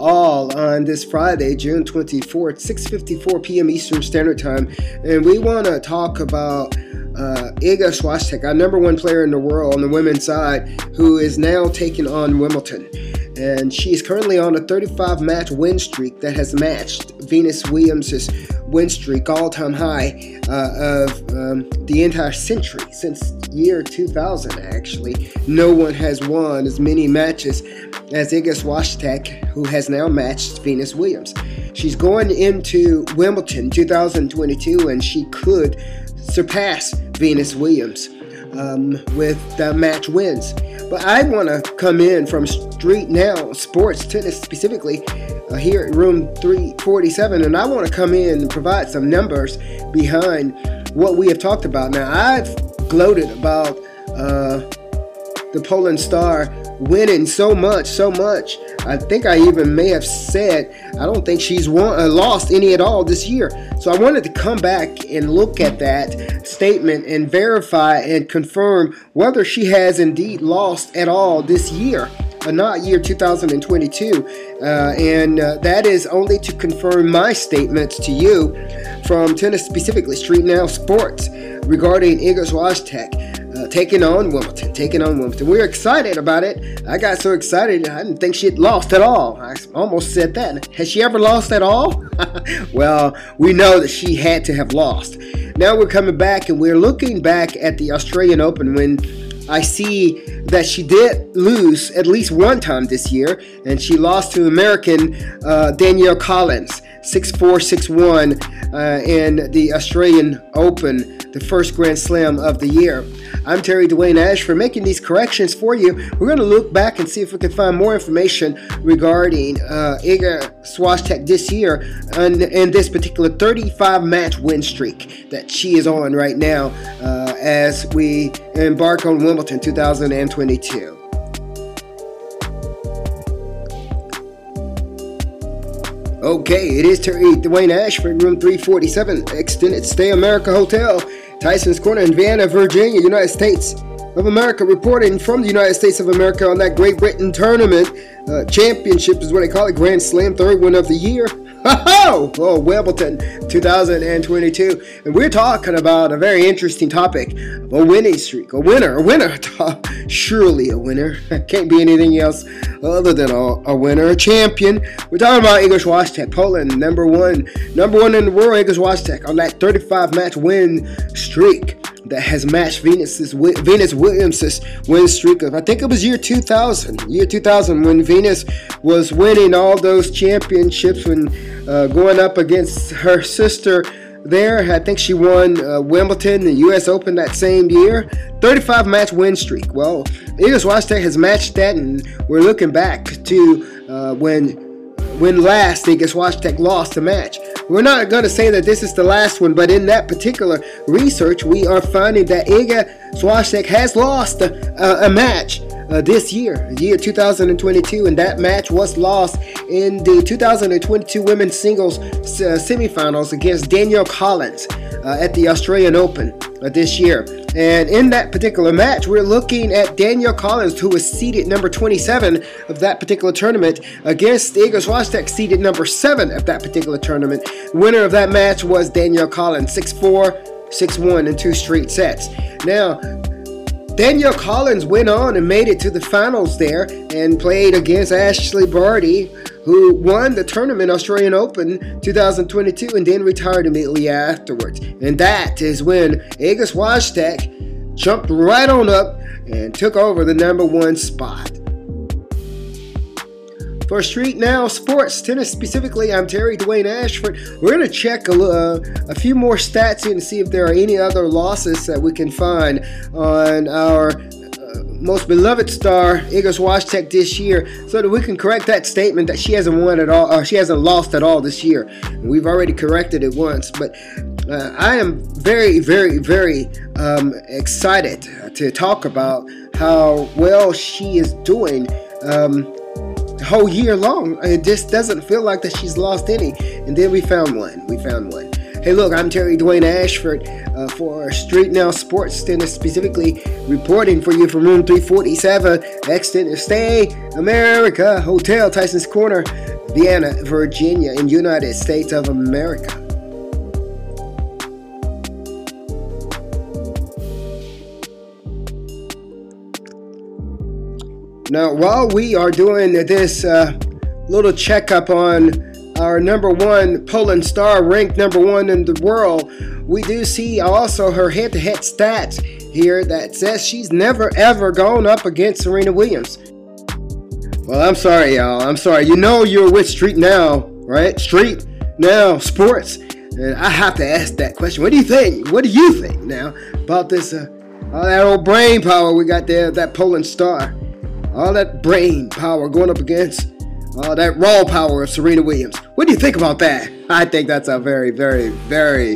all on this Friday, June 24th, 6:54 p.m. Eastern Standard Time, and we want to talk about Iga Swiatek, our number one player in the world on the women's side, who is now taking on Wimbledon, and she is currently on a 35-match win streak that has matched Venus Williams' win streak, all-time high of the entire century, since year 2000, actually. No one has won as many matches as Iga Swiatek, who has now matched Venus Williams. She's going into Wimbledon 2022, and she could surpass Venus Williams with the match wins. But I want to come in from Street Now Sports, tennis specifically, here at room 347, and I want to come in and provide some numbers behind what we have talked about. Now, I've gloated about the Poland star winning so much. I think I even may have said I don't think she's lost any at all this year. So I wanted to come back and look at that statement and verify and confirm whether she has indeed lost at all this year, not year 2022. And that is only to confirm my statements to you from tennis specifically, Street Now Sports, regarding Iga Swiatek taking on Wimbledon. We're excited about it. I got so excited, I didn't think she'd lost at all. I almost said that. Has she ever lost at all? Well, we know that she had to have lost. Now we're coming back and we're looking back at the Australian Open when I see that she did lose at least one time this year, and she lost to American Danielle Collins 6-4, 6-1 in the Australian Open, the first Grand Slam of the year. I'm Terry Dwayne Ashford making these corrections for you. We're going to look back and see if we can find more information regarding Iga Swiatek this year and this particular 35-match win streak that she is on right now as we embark on Wimbledon 2022. Okay, it is Terry Dwayne Ashford, room 347, Extended Stay America Hotel, Tysons Corner in Vienna, Virginia, United States of America, reporting from the United States of America on that Great Britain tournament. Championship is what they call it, Grand Slam, third one of the year. Oh, Wimbledon 2022. And we're talking about a very interesting topic, a winning streak, a winner, surely a winner. Can't be anything else other than a winner, a champion. We're talking about Iga Swiatek, Poland, number one in the world, Iga Swiatek, on that 35-match win streak that has matched Venus Williams' win streak of, I think it was year 2000, when Venus was winning all those championships, when going up against her sister there. I think she won Wimbledon and U.S. Open that same year. 35-match win streak. Well, Iga Swiatek has matched that, and we're looking back to when last Iga Swiatek lost the match. We're not going to say that this is the last one, but in that particular research, we are finding that Iga Swiatek has lost a match this year 2022, and that match was lost in the 2022 women's singles semifinals against Danielle Collins at the Australian Open this year. And in that particular match, we're looking at Danielle Collins, who was seeded number 27 of that particular tournament, against Iga Swiatek, seeded number 7 of that particular tournament. Winner of that match was Danielle Collins, 6-4, 6-1 in 2 straight sets. Now, Danielle Collins went on and made it to the finals there and played against Ashley Barty, who won the tournament, Australian Open 2022, and then retired immediately afterwards. And that is when Iga Swiatek jumped right on up and took over the number one spot. For Street Now Sports, tennis specifically, I'm Terry Dwayne Ashford. We're going to check a few more stats in to see if there are any other losses that we can find on our most beloved star, Iga Swiatek, this year, so that we can correct that statement that she hasn't won at all, or she hasn't lost at all this year. We've already corrected it once, but I am very, very, very excited to talk about how well she is doing the whole year long. It just doesn't feel like that she's lost any, and then we found one. Hey, look, I'm Terry Dwayne Ashford for Street Now Sports, and specifically reporting for you from room 347, Extended Stay America Hotel, Tysons Corner, Vienna, Virginia, in United States of America. Now, while we are doing this little checkup on our number one Poland star, ranked number one in the world, we do see also her head-to-head stats here that says she's never ever gone up against Serena Williams. Well, I'm sorry, y'all. I'm sorry. You know you're with Street Now, right? Street Now Sports. And I have to ask that question. What do you think? What do you think now about this? All that old brain power we got there, that Poland star. All that brain power going up against that raw power of Serena Williams. What do you think about that? I think that's a very, very, very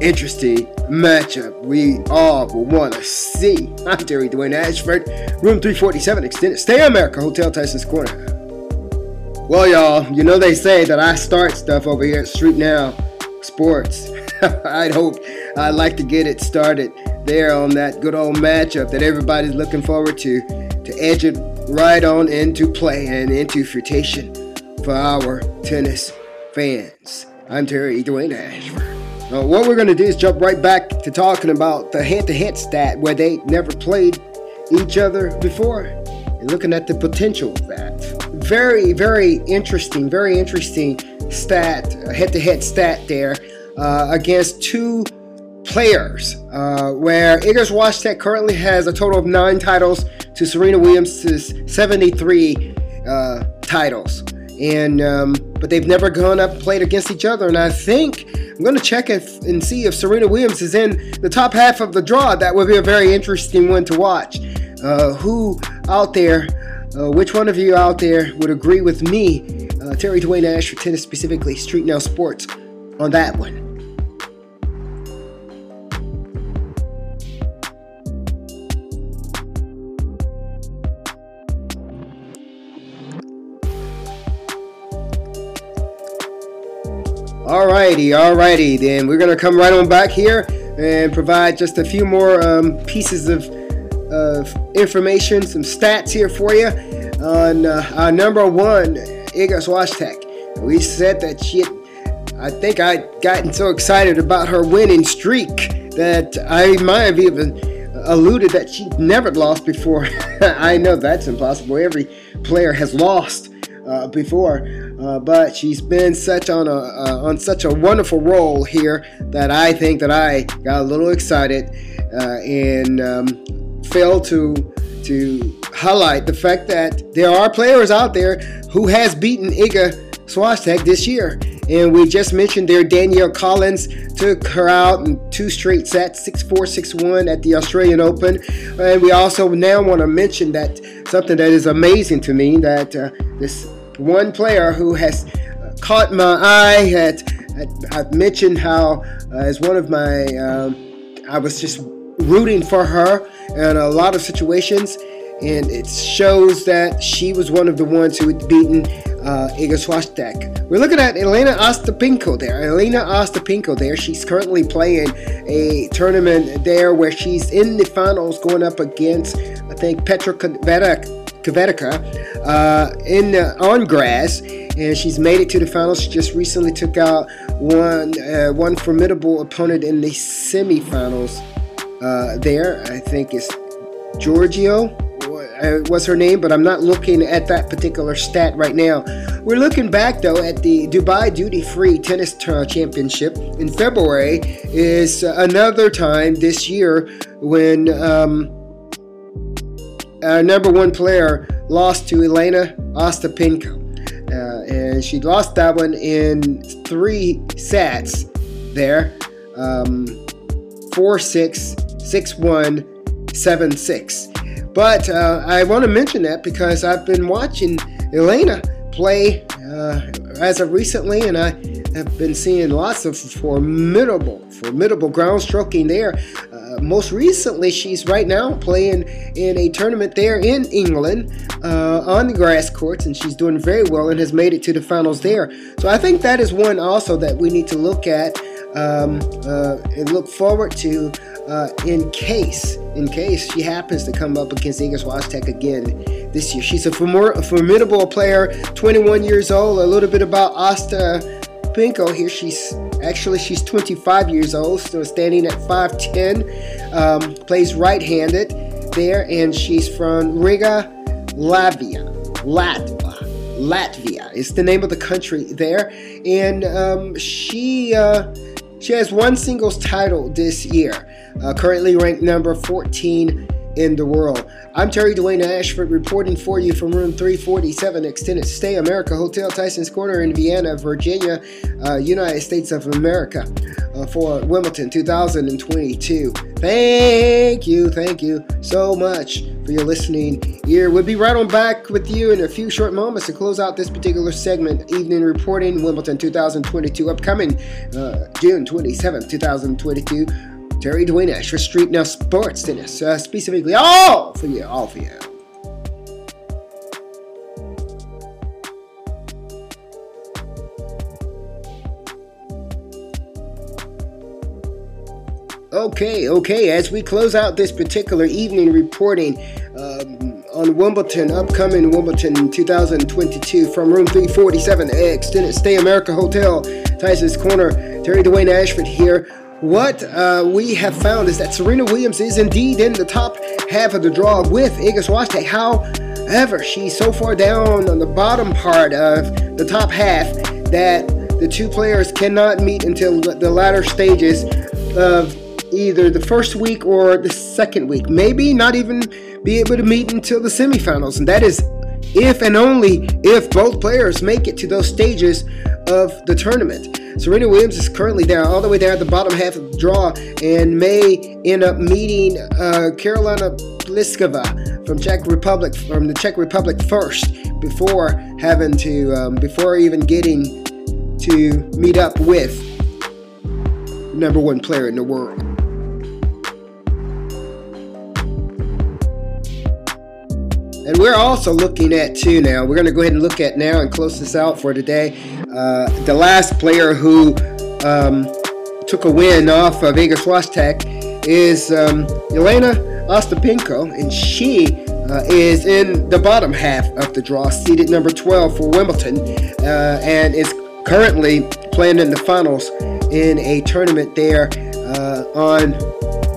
interesting matchup we all will want to see. I'm Terry Dwayne Ashford, room 347, Extended Stay America, Hotel Tysons Corner. Well, y'all, you know they say that I start stuff over here at Street Now Sports. I'd hope I'd like to get it started there on that good old matchup that everybody's looking forward to edge it right on into play and into fruition for our tennis fans. I'm Terry Dwayne Ashford. Now, what we're going to do is jump right back to talking about the head-to-head stat where they never played each other before and looking at the potential of that. Very interesting stat, head-to-head stat there against two players, where Iga Swiatek currently has a total of 9 titles to Serena Williams' 73 titles, and but they've never gone up and played against each other. And I think I'm going to check and see if Serena Williams is in the top half of the draw. That would be a very interesting one to watch. Who out there? Which one of you out there would agree with me, Terry Dwayne Ashford, tennis specifically, Street Now Sports, on that one? Alrighty then, we're gonna come right on back here and provide just a few more pieces of information, some stats here for you on our number one, Iga Swiatek. We said that she had, I think I'd gotten so excited about her winning streak that I might have even alluded that she'd never lost before. I know that's impossible, every player has lost before, but she's been such on such a wonderful roll here that I think that I got a little excited and failed to highlight the fact that there are players out there who has beaten Iga Swiatek this year, and we just mentioned there Danielle Collins took her out in 2 straight sets, 6-4, 6-1 at the Australian Open. And we also now want to mention that something that is amazing to me, that this one player who has caught my eye, I've mentioned how as one of my I was just rooting for her in a lot of situations, and it shows that she was one of the ones who had beaten Iga Swiatek. We're looking at Jeļena Ostapenko there. She's currently playing a tournament there where she's in the finals going up against, I think, Petra Kvetica in on grass, and she's made it to the finals. She just recently took out one formidable opponent in the semifinals there. I think it's Giorgio was her name, but I'm not looking at that particular stat right now. We're looking back though at the Dubai Duty Free Tennis Championship in February. Is another time this year when our number one player lost to Jeļena Ostapenko, and she lost that one in 3 sets there, 4-6, 6-1, 7-6. But I want to mention that because I've been watching Elena play as of recently, and I have been seeing lots of formidable ground stroking there. Most recently, she's right now playing in a tournament there in England on the grass courts, and she's doing very well and has made it to the finals there. So I think that is one also that we need to look at and look forward to in case she happens to come up against Iga Swiatek again this year. She's a formidable player, 21 years old. A little bit about Ostapenko here. She's 25 years old, still standing at 5'10". Plays right-handed there, and she's from Riga, Latvia is the name of the country there. And she has one singles title this year, currently ranked number 14 in the world. I'm Terry Dwayne Ashford reporting for you from room 347, Extended Stay America Hotel, Tysons Corner in Vienna, Virginia, United States of America, for Wimbledon 2022. Thank you so much for your listening ear. We'll be right on back with you in a few short moments to close out this particular segment, Evening Reporting Wimbledon 2022, upcoming June 27th, 2022. Terry Dwayne Ashford, Street Now Sports, tennis, specifically all for you. Okay, as we close out this particular evening reporting on Wimbledon, upcoming Wimbledon 2022, from room 347, Extended Stay America Hotel, Tysons Corner, Terry Dwayne Ashford here. What we have found is that Serena Williams is indeed in the top half of the draw with Iga Swiatek. However, she's so far down on the bottom part of the top half that the two players cannot meet until the latter stages of either the first week or the second week. Maybe not even be able to meet until the semifinals. And that is if and only if both players make it to those stages of the tournament. Serena Williams is currently down, all the way down at the bottom half of the draw, and may end up meeting Karolína Plíšková from the Czech Republic first, before having to before even getting to meet up with number one player in the world. And we're also looking at too now. We're going to go ahead and look at now and close this out for today. The last player who took a win off of Iga Swiatek is Jeļena Ostapenko, and she is in the bottom half of the draw, seeded number 12 for Wimbledon, and is currently playing in the finals in a tournament there on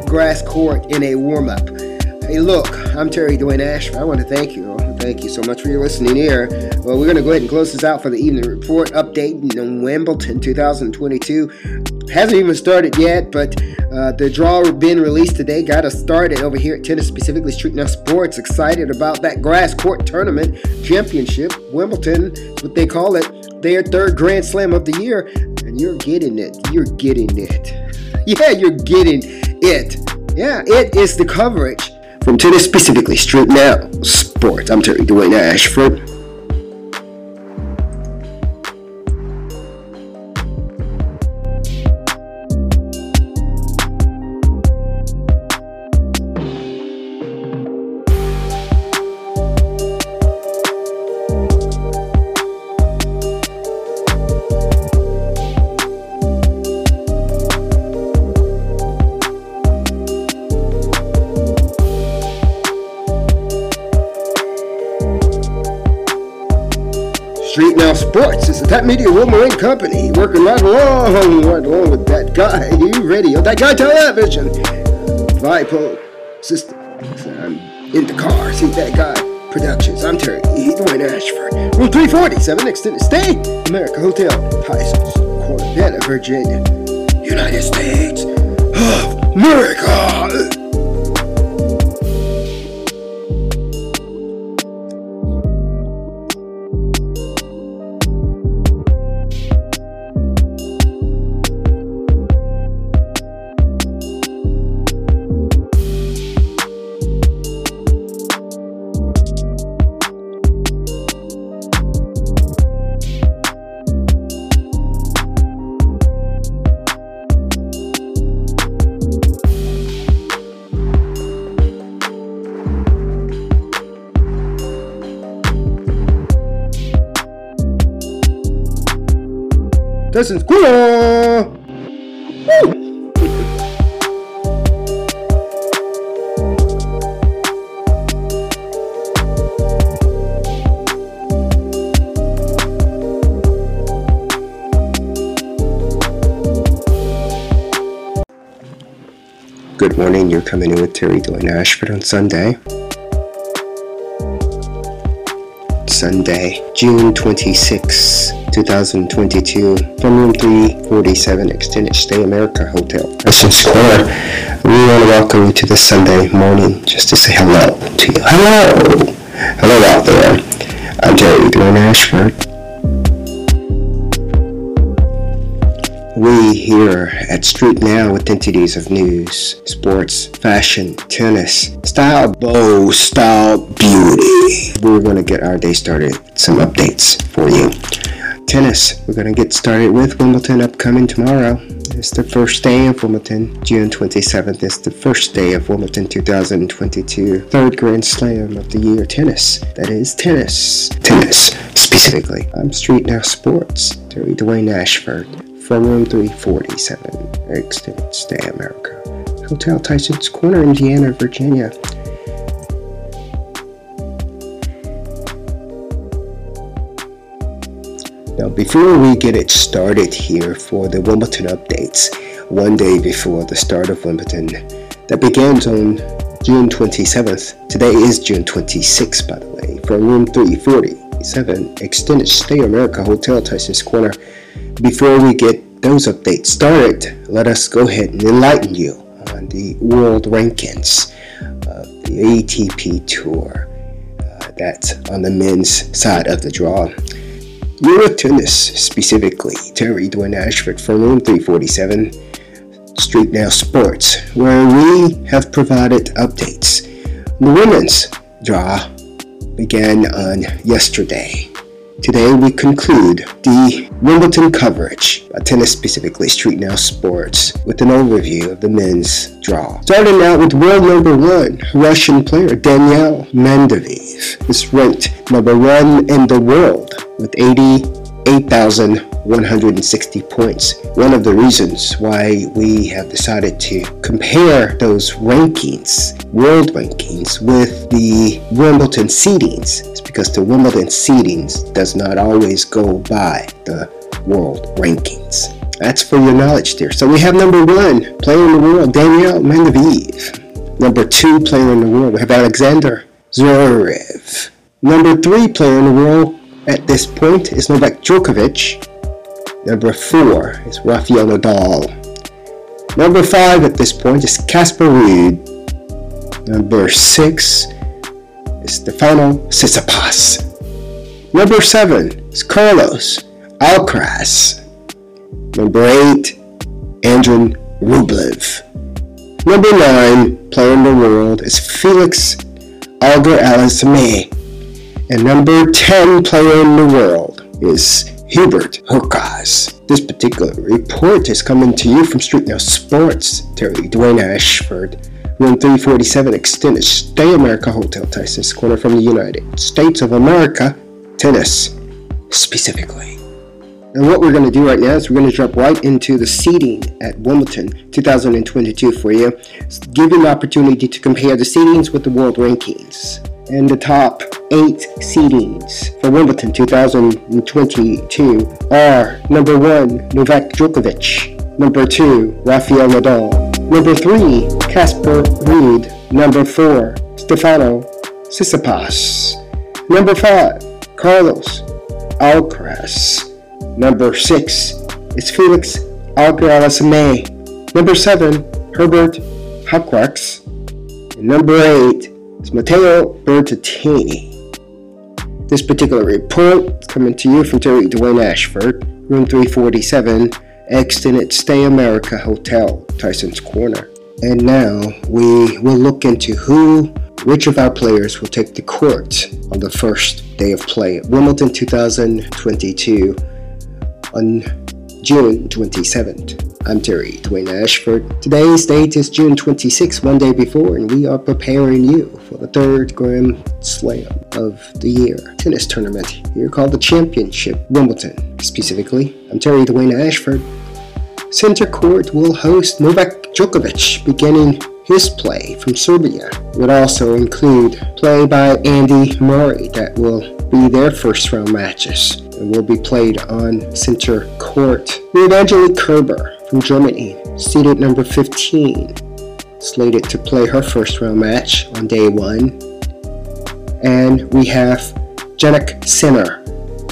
grass court in a warm-up. Hey, look, I'm Terry Dwayne Ashford. I want to thank you. Thank you so much for your listening ear. Well, we're going to go ahead and close this out for the evening report update on Wimbledon 2022. Hasn't even started yet, but the draw being released today got us started over here at tennis, specifically Street Now Sports. Excited about that grass court tournament championship. Wimbledon is what they call it. Their third Grand Slam of the year. And you're getting it. Yeah, it is the coverage from tennis, specifically Street Now Sports. I'm Terry Dwayne Ashford. Street Now Sports is a Top Media Wolverine company, working right along with that guy, new radio, that guy television, Vipo system. I'm in the car, see that guy productions. I'm Terry Dwayne Ashford. Room 347, Extended Stay America Hotel, Tysons Corner, Vienna, Virginia, United States of America. Tysons Corner! Woo! Good morning, you're coming in with Terry Dwayne Ashford on Sunday, June 26, 2022, from room 347, Extended Stay America Hotel, Tysons Corner. We want to welcome you to this Sunday morning just to say hello to you. Hello! Hello out there. I'm Terry Dwayne Ashford. We here at Street Now with entities of news, sports, fashion, tennis, style, bow, style, beauty. We're going to get our day started with some updates for you. Tennis, we're going to get started with Wimbledon upcoming tomorrow. It's the first day of Wimbledon. June 27th is the first day of Wimbledon 2022. Third Grand Slam of the year, tennis. That is tennis. Tennis, specifically. I'm Street Now Sports, Terry Dwayne Ashford. From room 347, Extended Stay America Hotel, Tysons Corner in Vienna, Virginia. Now, before we get it started here for the Wimbledon updates, one day before the start of Wimbledon, that begins on June 27th. Today is June 26th, by the way. From room 347, Extended Stay America Hotel, Tysons Corner. Before we get those updates started, let us go ahead and enlighten you on the world rankings of the ATP Tour. That's on the men's side of the draw. Euro tennis, specifically, Terry Dwayne Ashford from room 347, Street Now Sports, where we have provided updates. The women's draw began on yesterday. Today we conclude the Wimbledon coverage, tennis specifically, Street Now Sports, with an overview of the men's draw. Starting out with world number one, Russian player Daniil Medvedev is ranked number one in the world with 88,160 points. One of the reasons why we have decided to compare those rankings, world rankings, with the Wimbledon seedings is because the Wimbledon seedings does not always go by the world rankings. That's for your knowledge there. So we have number one player in the world, Daniil Medvedev. Number two player in the world, we have Alexander Zverev. Number three player in the world at this point is Novak Djokovic. Number four is Rafael Nadal. Number five at this point is Casper Ruud. Number six is Stefano Tsitsipas. Number seven is Carlos Alcaraz. Number eight, Andrei Rublev. Number nine player in the world is Felix Auger-Aliassime. And number 10 player in the world is Hubert Hurkacz. This particular report is coming to you from Street Now Sports, Terry Dwayne Ashford, room 347, Extended Stay America Hotel, Tysons Corner, from the United States of America, tennis specifically. And what we're going to do right now is we're going to drop right into the seeding at Wimbledon 2022 for you. Give you an opportunity to compare the seedings with the world rankings. And the top 8 seedings for Wimbledon 2022 are number 1, Novak Djokovic, number 2, Rafael Nadal, number 3, Casper Ruud, number 4, Stefano Tsitsipas, number 5, Carlos Alcaraz, number 6 is Felix Auger-Aliassime, number 7, Hubert Hurkacz, and number 8, it's Matteo Berrettini. This particular report is coming to you from Terry Dwayne Ashford, room 347, Extended Stay America Hotel, Tysons Corner. And now we will look into which of our players will take the court on the first day of play at Wimbledon 2022 on June 27th. I'm Terry Dwayne Ashford. Today's date is June 26, one day before, and we are preparing you for the third Grand Slam of the year tennis tournament here called the Championship Wimbledon. Specifically, I'm Terry Dwayne Ashford. Center Court will host Novak Djokovic beginning his play from Serbia. It would also include play by Andy Murray that will be their first round matches and will be played on center court. We have Angelique Kerber from Germany, seeded number 15, slated to play her first round match on day one. And we have Jannik Sinner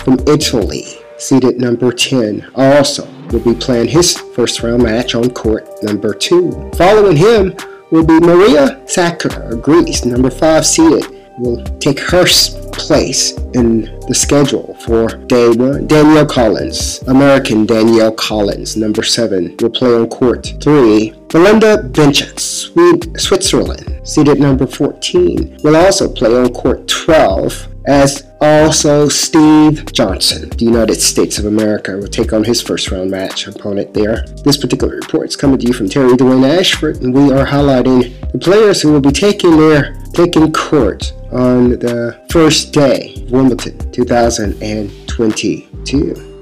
from Italy, seeded number 10, also will be playing his first round match on court number 2. Following him will be Maria Sakkari of Greece, number 5 seeded, will take her place in the schedule for day 1. Danielle Collins, American Danielle Collins, number 7, will play on court 3. Belinda Bencic, Switzerland, seeded number 14, will also play on court 12, as also Steve Johnson, the United States of America, will take on his first round match opponent there. This particular report is coming to you from Terry Dwayne Ashford, and we are highlighting the players who will be taking court on the first day of Wimbledon 2022.